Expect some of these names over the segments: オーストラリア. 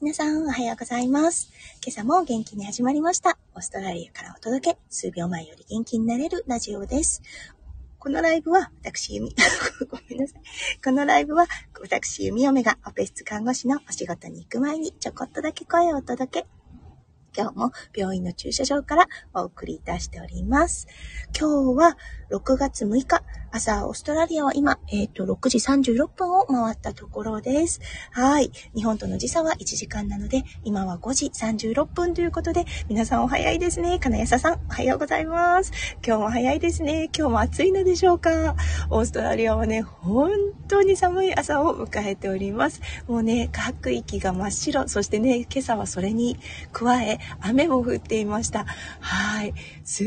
皆さんおはようございます。今朝も元気に始まりました。オーストラリアからお届け、数秒前より元気になれるラジオです。このライブは私ゆみごめんなさい。このライブは私ゆみおめがオペ室看護師のお仕事に行く前にちょこっとだけ声をお届け、今日も病院の駐車場からお送りいたしております。今日は6月6日朝、オーストラリアは今、6時36分を回ったところです。はい。日本との時差は1時間なので、今は5時36分ということで、皆さんお早いですね。金谷さん、おはようございます。今日も早いですね。今日も暑いのでしょうか。オーストラリアはね、本当に寒い朝を迎えております。もうね、吐く息が真っ白。そしてね、今朝はそれに加え、雨も降っていました。はい。す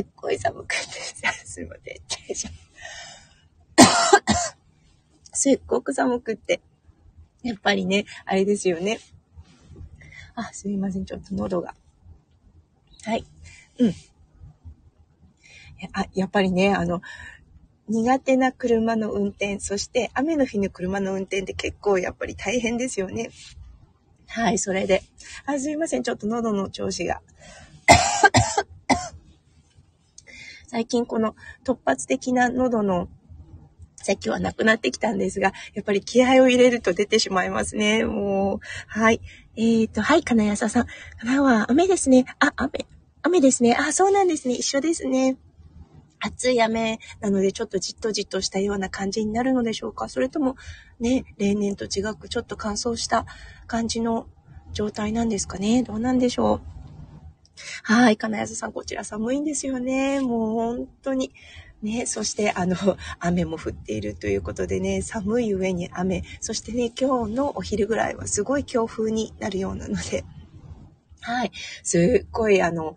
っごい寒かったです。すいません。すっごく寒くって。やっぱりね、あれですよね。あ、すいません。ちょっと喉が。はい。うん。あ、やっぱりね、苦手な車の運転、そして雨の日の車の運転って結構やっぱり大変ですよね。はい、それで。あ、すいません。ちょっと喉の調子が。最近この突発的な喉の咳はなくなってきたんですが、やっぱり気合を入れると出てしまいますね。もう、はい。はい、金谷さん。今は雨ですね。あ、雨ですね。あ、そうなんですね。一緒ですね。暑い雨なのでちょっとじっとじっとしたような感じになるのでしょうか。それともね、例年と違くちょっと乾燥した感じの状態なんですかね。どうなんでしょう。はい、金谷さん、こちら寒いんですよね。もう本当に。ね、そして雨も降っているということでね、寒い上に雨。そしてね、今日のお昼ぐらいはすごい強風になるようなので。はい、すっごい体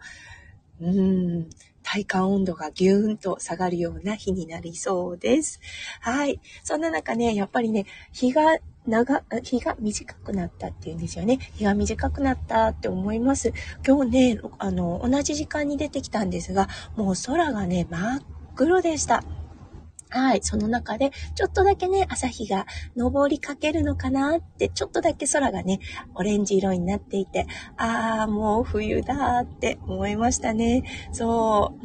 感温度がギューンと下がるような日になりそうです。はい。そんな中ね、やっぱりね、日が短くなったっていうんですよね。日が短くなったって思います。今日ね、同じ時間に出てきたんですが、もう空がね、真っ黒でした。はい。その中で、ちょっとだけね、朝日が昇りかけるのかなって、ちょっとだけ空がね、オレンジ色になっていて、あー、もう冬だーって思いましたね。そ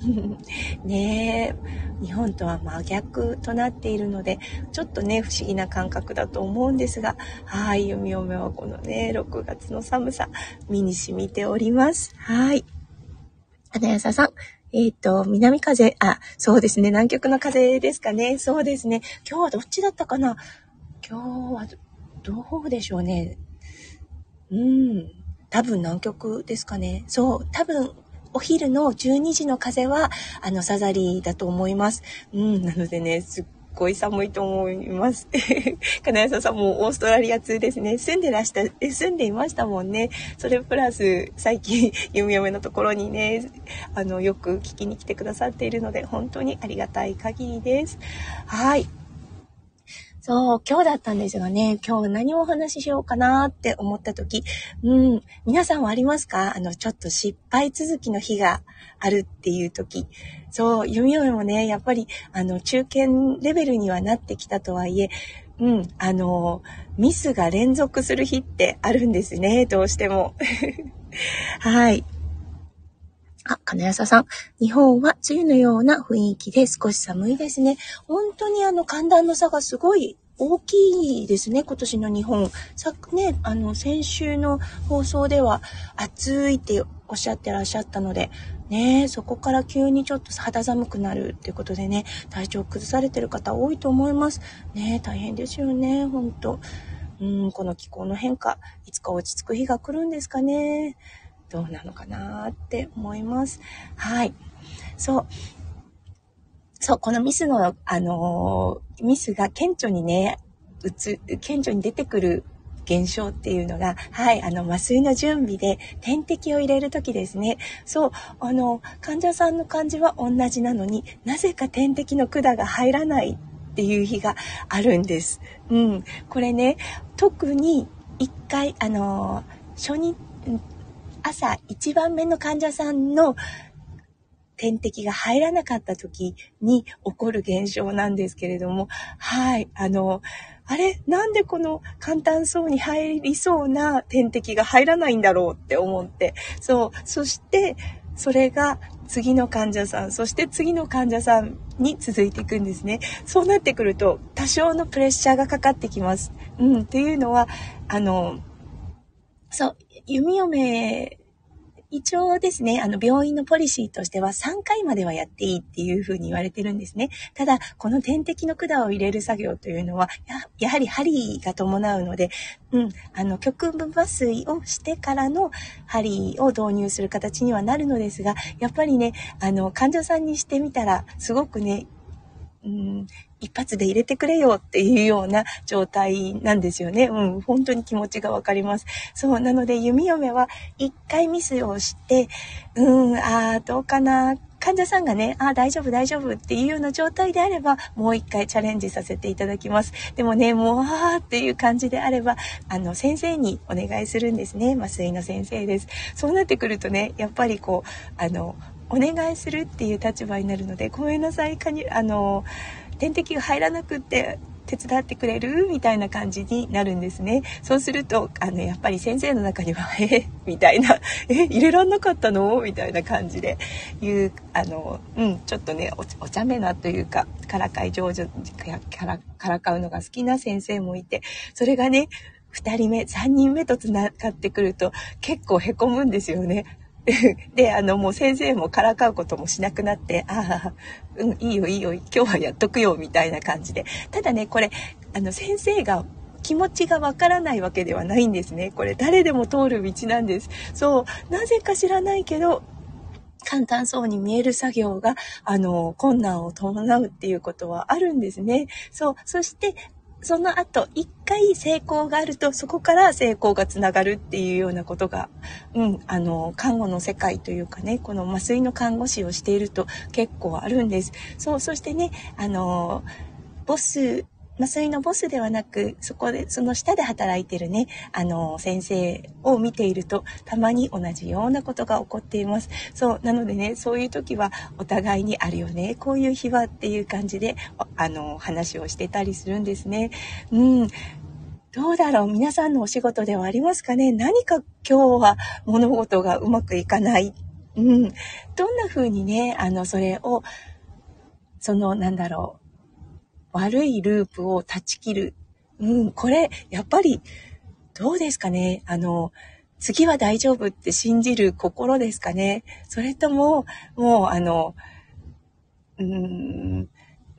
う。ねえ、日本とは真逆となっているので、ちょっとね、不思議な感覚だと思うんですが、はい。ゆみおめはこのね、6月の寒さ、身に染みております。はい。金谷さん。南風、あ、そうですね、南極の風ですかね。そうですね。今日はどっちだったかな。今日は どうでしょうね。多分南極ですかね。そう、多分お昼の12時の風はサザリーだと思います。なのでね、すっごい寒いと思います。金谷さんもオーストラリア通ですね。住んでいましたもんね。それプラス最近ゆみおめのところにね、よく聞きに来てくださっているので本当にありがたい限りです。はい。そう、今日だったんですがね、今日何をお話ししようかなって思ったとき、皆さんはありますか？ちょっと失敗続きの日があるっていうとき。そう、ゆみおめもね、やっぱり、中堅レベルにはなってきたとはいえ、ミスが連続する日ってあるんですね、どうしても。はい。あ、金谷さん。日本は梅雨のような雰囲気で少し寒いですね。本当に寒暖の差がすごい大きいですね、今年の日本。ね、先週の放送では暑いっておっしゃってらっしゃったので、ね、そこから急にちょっと肌寒くなるっていうことでね、体調崩されてる方多いと思います。ね、大変ですよね、本当。この気候の変化、いつか落ち着く日が来るんですかね。どうなのかなって思います。はい。そう、このミスの、ミスが顕著に出てくる現象っていうのが、はい、麻酔の準備で点滴を入れるときですね。そう、患者さんの感じは同じなのに、なぜか点滴の管が入らないっていう日があるんです。これね、特に一回、朝一番目の患者さんの点滴が入らなかった時に起こる現象なんですけれども、はい、あれなんでこの簡単そうに入りそうな点滴が入らないんだろうって思って、そしてそれが次の患者さん、そして次の患者さんに続いていくんですね。そうなってくると多少のプレッシャーがかかってきます。うん、っていうのは弓嫁一応ですね、病院のポリシーとしては3回まではやっていいっていうふうに言われてるんですね。ただ、この点滴の管を入れる作業というのは、やはり針が伴うので、局部麻酔をしてからの針を導入する形にはなるのですが、やっぱりね、患者さんにしてみたら、すごくね、一発で入れてくれよっていうような状態なんですよね。うん、本当に気持ちがわかります。そう、なので弓嫁は1回ミスをして、どうかな。患者さんがね、大丈夫っていうような状態であれば、もう一回チャレンジさせていただきます。でもね、もう、っていう感じであれば、先生にお願いするんですね。麻酔の先生です。そうなってくるとね、やっぱりこう、お願いするっていう立場になるので、ごめんなさい、点滴が入らなくって手伝ってくれるみたいな感じになるんですね。そうするとやっぱり先生の中にはみたいな入れらんなかったのみたいな感じでいうちょっとね お茶目なというかからかうのが好きな先生もいて、それがね2人目3人目とつながってくると結構へこむんですよね。で、もう先生もからかうこともしなくなって、いいよ、今日はやっとくよ、みたいな感じで。ただね、これ、先生が気持ちがわからないわけではないんですね。これ、誰でも通る道なんです。そう、なぜか知らないけど、簡単そうに見える作業が、困難を伴うっていうことはあるんですね。そう、そして、その後、1回成功があると、そこから成功がつながるっていうようなことが、看護の世界というかね、この麻酔の看護師をしていると結構あるんです。そう、そしてね、麻酔のボスではなく、その下で働いてるね、先生を見ていると、たまに同じようなことが起こっています。そう、なのでね、そういう時は、お互いにあるよね、こういう日はっていう感じで、話をしてたりするんですね。うん。どうだろう、皆さんのお仕事ではありますかね。何か今日は物事がうまくいかない。うん。どんな風にね、それを、悪いループを断ち切る。うん、これ、やっぱり、どうですかね。次は大丈夫って信じる心ですかね。それとも、もう、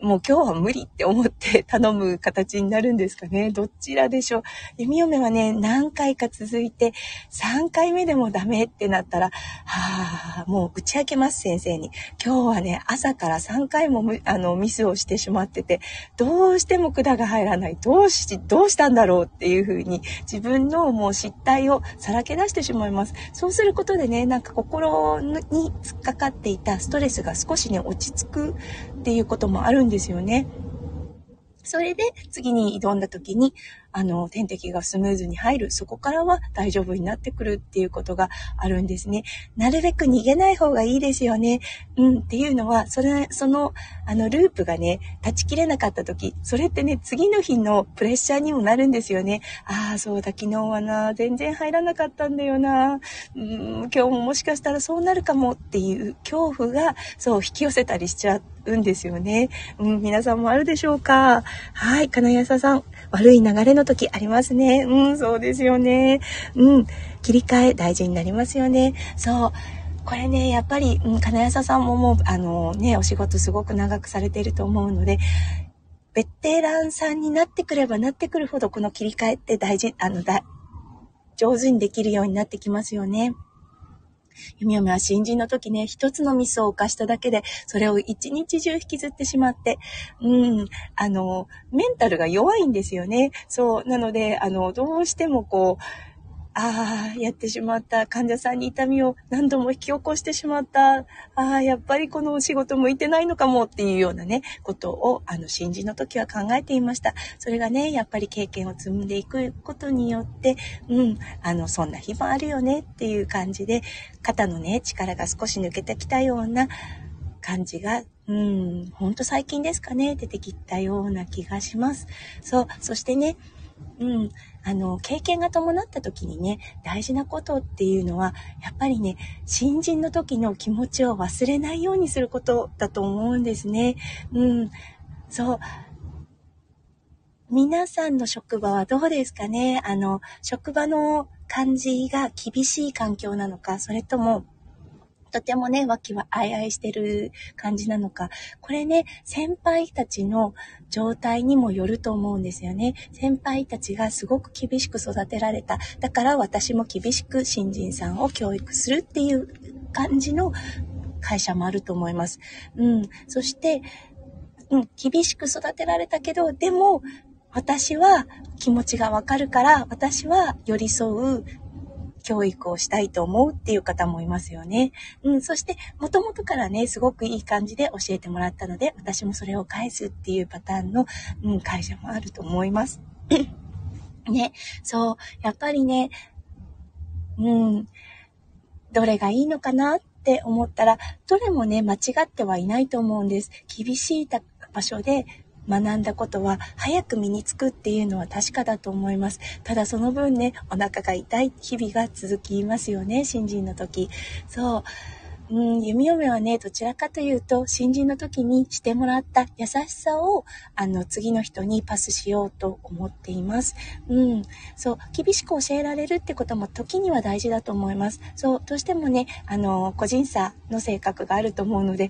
もう今日は無理って思って頼む形になるんですかね。どちらでしょう。弓嫁はね、何回か続いて、3回目でもダメってなったら、もう打ち明けます、先生に。今日はね、朝から3回もミスをしてしまってて、どうしても管が入らない。どうしたんだろうっていうふうに、自分のもう失態をさらけ出してしまいます。そうすることでね、なんか心に突っかかっていたストレスが少しね、落ち着くっていうこともあるんです。ですよね。それで次に挑んだ時に点滴がスムーズに入る、そこからは大丈夫になってくるっていうことがあるんですね。なるべく逃げない方がいいですよね。うん、っていうのはループがね断ち切れなかった時、それってね次の日のプレッシャーにもなるんですよね。そうだ、昨日はな全然入らなかったんだよな、今日ももしかしたらそうなるかもっていう恐怖が引き寄せたりしちゃうんですよね。うん、皆さんもあるでしょうか。はい、金谷さん、悪い流れの時ありますね。うん、そうですよね。うん、切り替え大事になりますよね。そう。これね、やっぱり、金谷さんももう、お仕事すごく長くされていると思うので、ベテランさんになってくればなってくるほど、この切り替えって大事、上手にできるようになってきますよね。弓嫁は新人の時ね、一つのミスを犯しただけで、それを一日中引きずってしまって、メンタルが弱いんですよね。そう、なので、どうしてもこう、やってしまった。患者さんに痛みを何度も引き起こしてしまった。やっぱりこの仕事向いてないのかもっていうようなね、ことを、新人の時は考えていました。それがね、やっぱり経験を積んでいくことによって、そんな日もあるよねっていう感じで、肩のね、力が少し抜けてきたような、感じが、ほんと最近ですかね、出てきたような気がします。そう、そしてね、経験が伴った時にね、大事なことっていうのは、やっぱりね、新人の時の気持ちを忘れないようにすることだと思うんですね。そう。皆さんの職場はどうですかね？職場の感じが厳しい環境なのか、それとも、とてもね、和気あいあいしてる感じなのか、これね、先輩たちの状態にもよると思うんですよね。先輩たちがすごく厳しく育てられた。だから私も厳しく新人さんを教育するっていう感じの会社もあると思います。そして、厳しく育てられたけど、でも私は気持ちがわかるから、私は寄り添う教育をしたいと思うっていう方もいますよね。そして元々からね、すごくいい感じで教えてもらったので、私もそれを返すっていうパターンの、会社もあると思います。ね、そう、やっぱりね、どれがいいのかなって思ったら、どれもね、間違ってはいないと思うんです。厳しい場所で学んだことは早く身につくっていうのは確かだと思います。ただその分ね、お腹が痛い日々が続きますよね、新人の時。そう。弓嫁はね、どちらかというと、新人の時にしてもらった優しさを、次の人にパスしようと思っています。そう、厳しく教えられるってことも時には大事だと思います。そう、どうしてもね、個人差の性格があると思うので、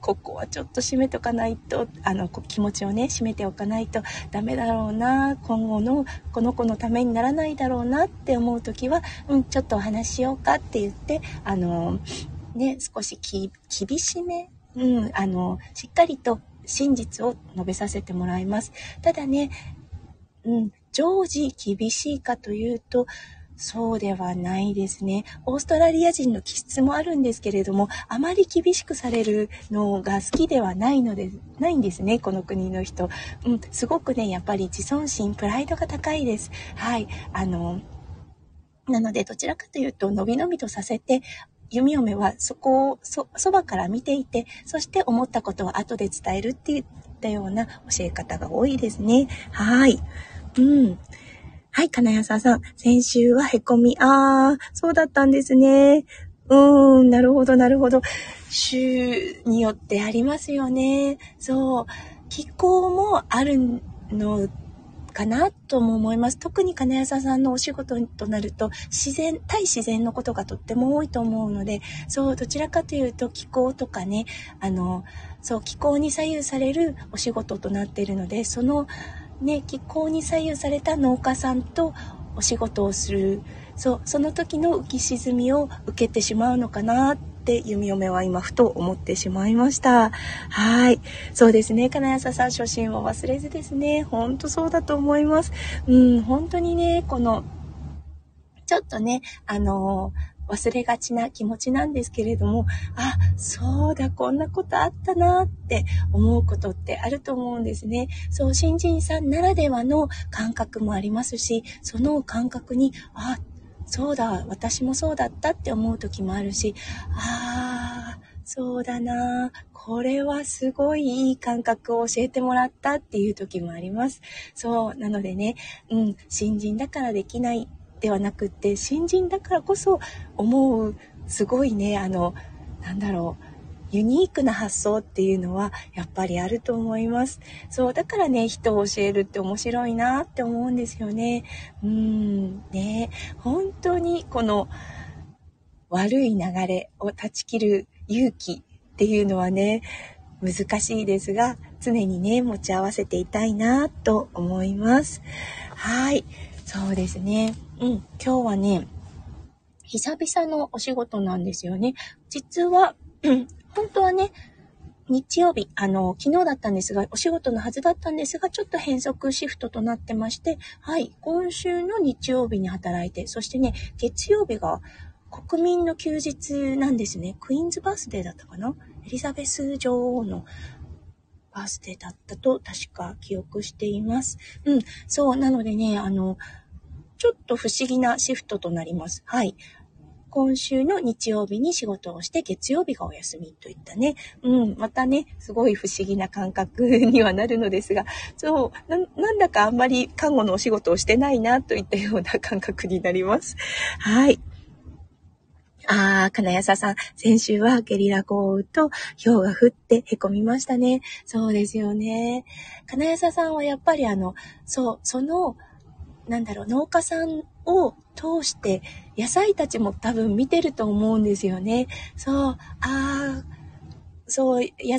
ここはちょっと締めとかないと、気持ちをね、締めておかないとダメだろうな、今後のこの子のためにならないだろうなって思う時は、ちょっとお話ししようかって言って、ね、少し厳しめ、しっかりと真実を述べさせてもらいます。ただね、常時厳しいかというと、そうではないですね。オーストラリア人の気質もあるんですけれども、あまり厳しくされるのが好きではないので、ないんですね、この国の人。すごくね、やっぱり自尊心、プライドが高いです。はい。なので、どちらかというと、のびのびとさせて、弓嫁はそこをそばから見ていて、そして思ったことを後で伝えるっていったような教え方が多いですね。はい。はい、金谷さん。先週はへこみ。そうだったんですね。なるほど、なるほど。週によってありますよね。そう。気候もあるのかなとも思います。特に金谷さんのお仕事となると、対自然のことがとっても多いと思うので、そう、どちらかというと気候とかね、そう、気候に左右されるお仕事となっているので、そのね、気候に左右された農家さんとお仕事をする、そう、その時の浮き沈みを受けてしまうのかなって、弓嫁は今ふと思ってしまいました。はい。そうですね。金谷さん、初心を忘れずですね。ほんとそうだと思います。本当にね、この、ちょっとね、忘れがちな気持ちなんですけれども、そうだ、こんなことあったなって思うことってあると思うんですね。そう、新人さんならではの感覚もありますし、その感覚に、そうだ、私もそうだったって思う時もあるし、そうだな、これはすごいいい感覚を教えてもらったっていう時もあります。そう、なのでね、新人だからできないではなくって、新人だからこそ思う、すごいね、ユニークな発想っていうのはやっぱりあると思います。そう、だからね、人を教えるって面白いなって思うんですよね。ね、本当にこの悪い流れを断ち切る勇気っていうのはね、難しいですが、常にね、持ち合わせていたいなと思います。はい、そうですね。今日はね、久々のお仕事なんですよね。実は、本当はね、日曜日、昨日だったんですが、お仕事のはずだったんですが、ちょっと変則シフトとなってまして、はい、今週の日曜日に働いて、そしてね、月曜日が国民の休日なんですね。クイーンズバースデーだったかな？エリザベス女王のバースデーだったと確か記憶しています。そう、なのでね、ちょっと不思議なシフトとなります。はい。今週の日曜日に仕事をして月曜日がお休みといったね、またねすごい不思議な感覚にはなるのですが、そうなんだかあんまり看護のお仕事をしてないなといったような感覚になります。はい。金谷さん、先週はゲリラ豪雨と氷が降ってへこみましたね。そうですよね。金谷さんはやっぱり農家さんを通して野菜たちも多分見てると思うんですよね。野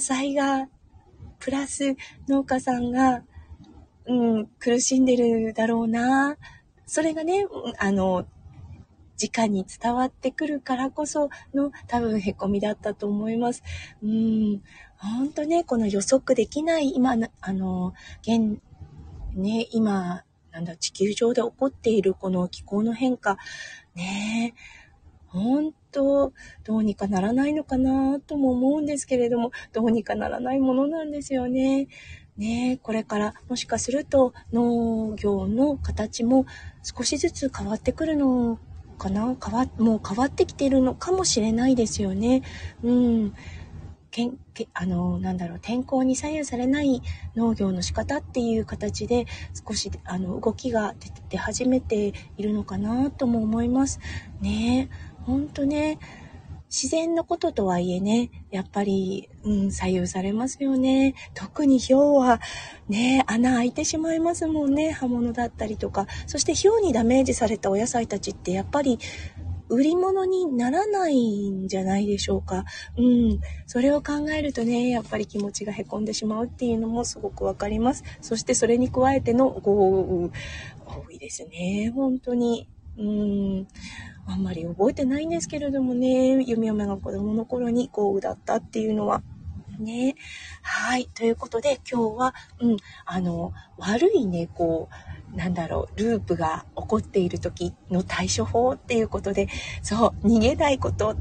菜がプラス農家さんが苦しんでるだろうな。それがね直に伝わってくるからこその多分へこみだったと思います。本当ね、この予測できない今今地球上で起こっているこの気候の変化ね、本当どうにかならないのかなとも思うんですけれども、どうにかならないものなんですよね。これからもしかすると農業の形も少しずつ変わってくるのかな、もう変わってきているのかもしれないですよね。天候に左右されない農業の仕方っていう形で少し動きが出始めているのかなとも思いますね。本当ね、自然のこととはいえね、やっぱり、左右されますよね。特に氷はね、穴開いてしまいますもんね。刃物だったりとか。そして氷にダメージされたお野菜たちってやっぱり売り物にならないんじゃないでしょうか。それを考えるとね、やっぱり気持ちがへこんでしまうっていうのもすごくわかります。そしてそれに加えての豪雨、多いですね。本当に。あんまり覚えてないんですけれどもね、ゆみおめが子供の頃に豪雨だったっていうのはね。はい。ということで今日は、悪いね、ループが起こっている時の対処法っていうことで、逃げないこと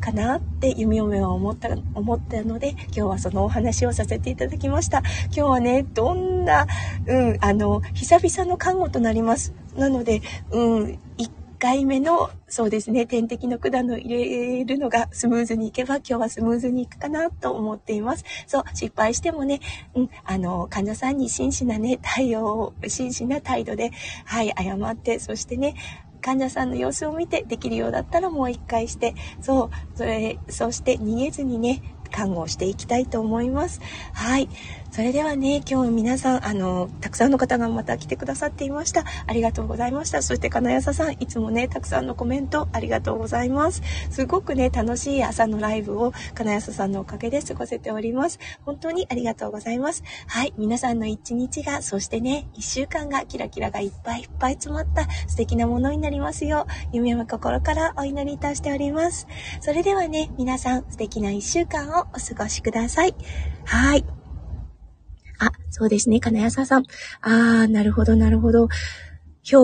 かなってゆみおめは思ったので、今日はそのお話をさせていただきました。今日はね、どんな、久々の看護となります。なので、1回目の点滴の管の入れるのがスムーズにいけば、今日はスムーズにいくかなと思っています。失敗してもね、患者さんに真摯な態度で、謝って、そしてね、患者さんの様子を見てできるようだったらもう一回して、そして逃げずにね、看護していきたいと思います。はい。それではね、今日皆さん、たくさんの方がまた来てくださっていました。ありがとうございました。そして金谷さん、いつもね、たくさんのコメントありがとうございます。すごくね、楽しい朝のライブを金谷さんのおかげで過ごせております。本当にありがとうございます。はい。皆さんの一日が、そしてね、一週間がキラキラがいっぱいいっぱい詰まった素敵なものになりますよう、夢も心からお祈りいたしております。それではね、皆さん素敵な一週間をお過ごしください。はい。そうですね、金谷さん。なるほど。氷を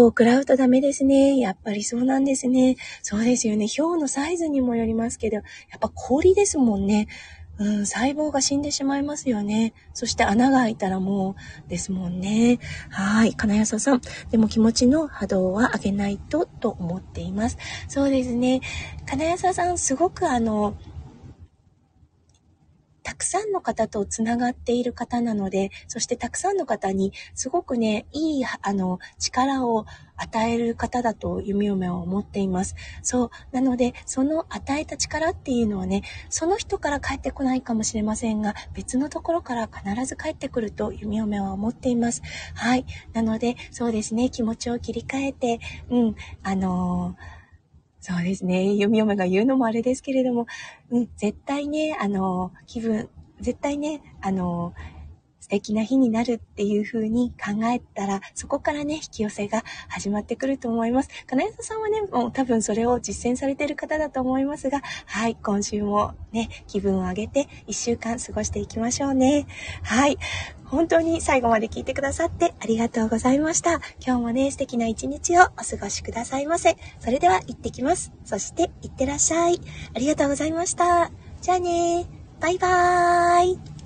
食らうとダメですね。やっぱりそうなんですね。そうですよね。氷のサイズにもよりますけど、やっぱ氷ですもんね。細胞が死んでしまいますよね。そして穴が開いたらもうですもんね。はい、金谷さん。でも気持ちの波動は上げないと思っています。そうですね。金谷さん、すごくたくさんの方とつながっている方なので、そしてたくさんの方にすごくね、いい力を与える方だと弓嫁は思っています。なので、その与えた力っていうのはね、その人から返ってこないかもしれませんが、別のところから必ず返ってくると弓嫁は思っています。はい。なので、そうですね、気持ちを切り替えて、そうですね。弓嫁が言うのもあれですけれども、絶対ね、絶対ね、素敵な日になるっていう風に考えたら、そこからね、引き寄せが始まってくると思います。金谷さんはね、もう多分それを実践されている方だと思いますが、はい、今週もね、気分を上げて一週間過ごしていきましょうね。はい。本当に最後まで聞いてくださってありがとうございました。今日もね、素敵な一日をお過ごしくださいませ。それでは行ってきます。そして行ってらっしゃい。ありがとうございました。じゃあね。バイバーイ。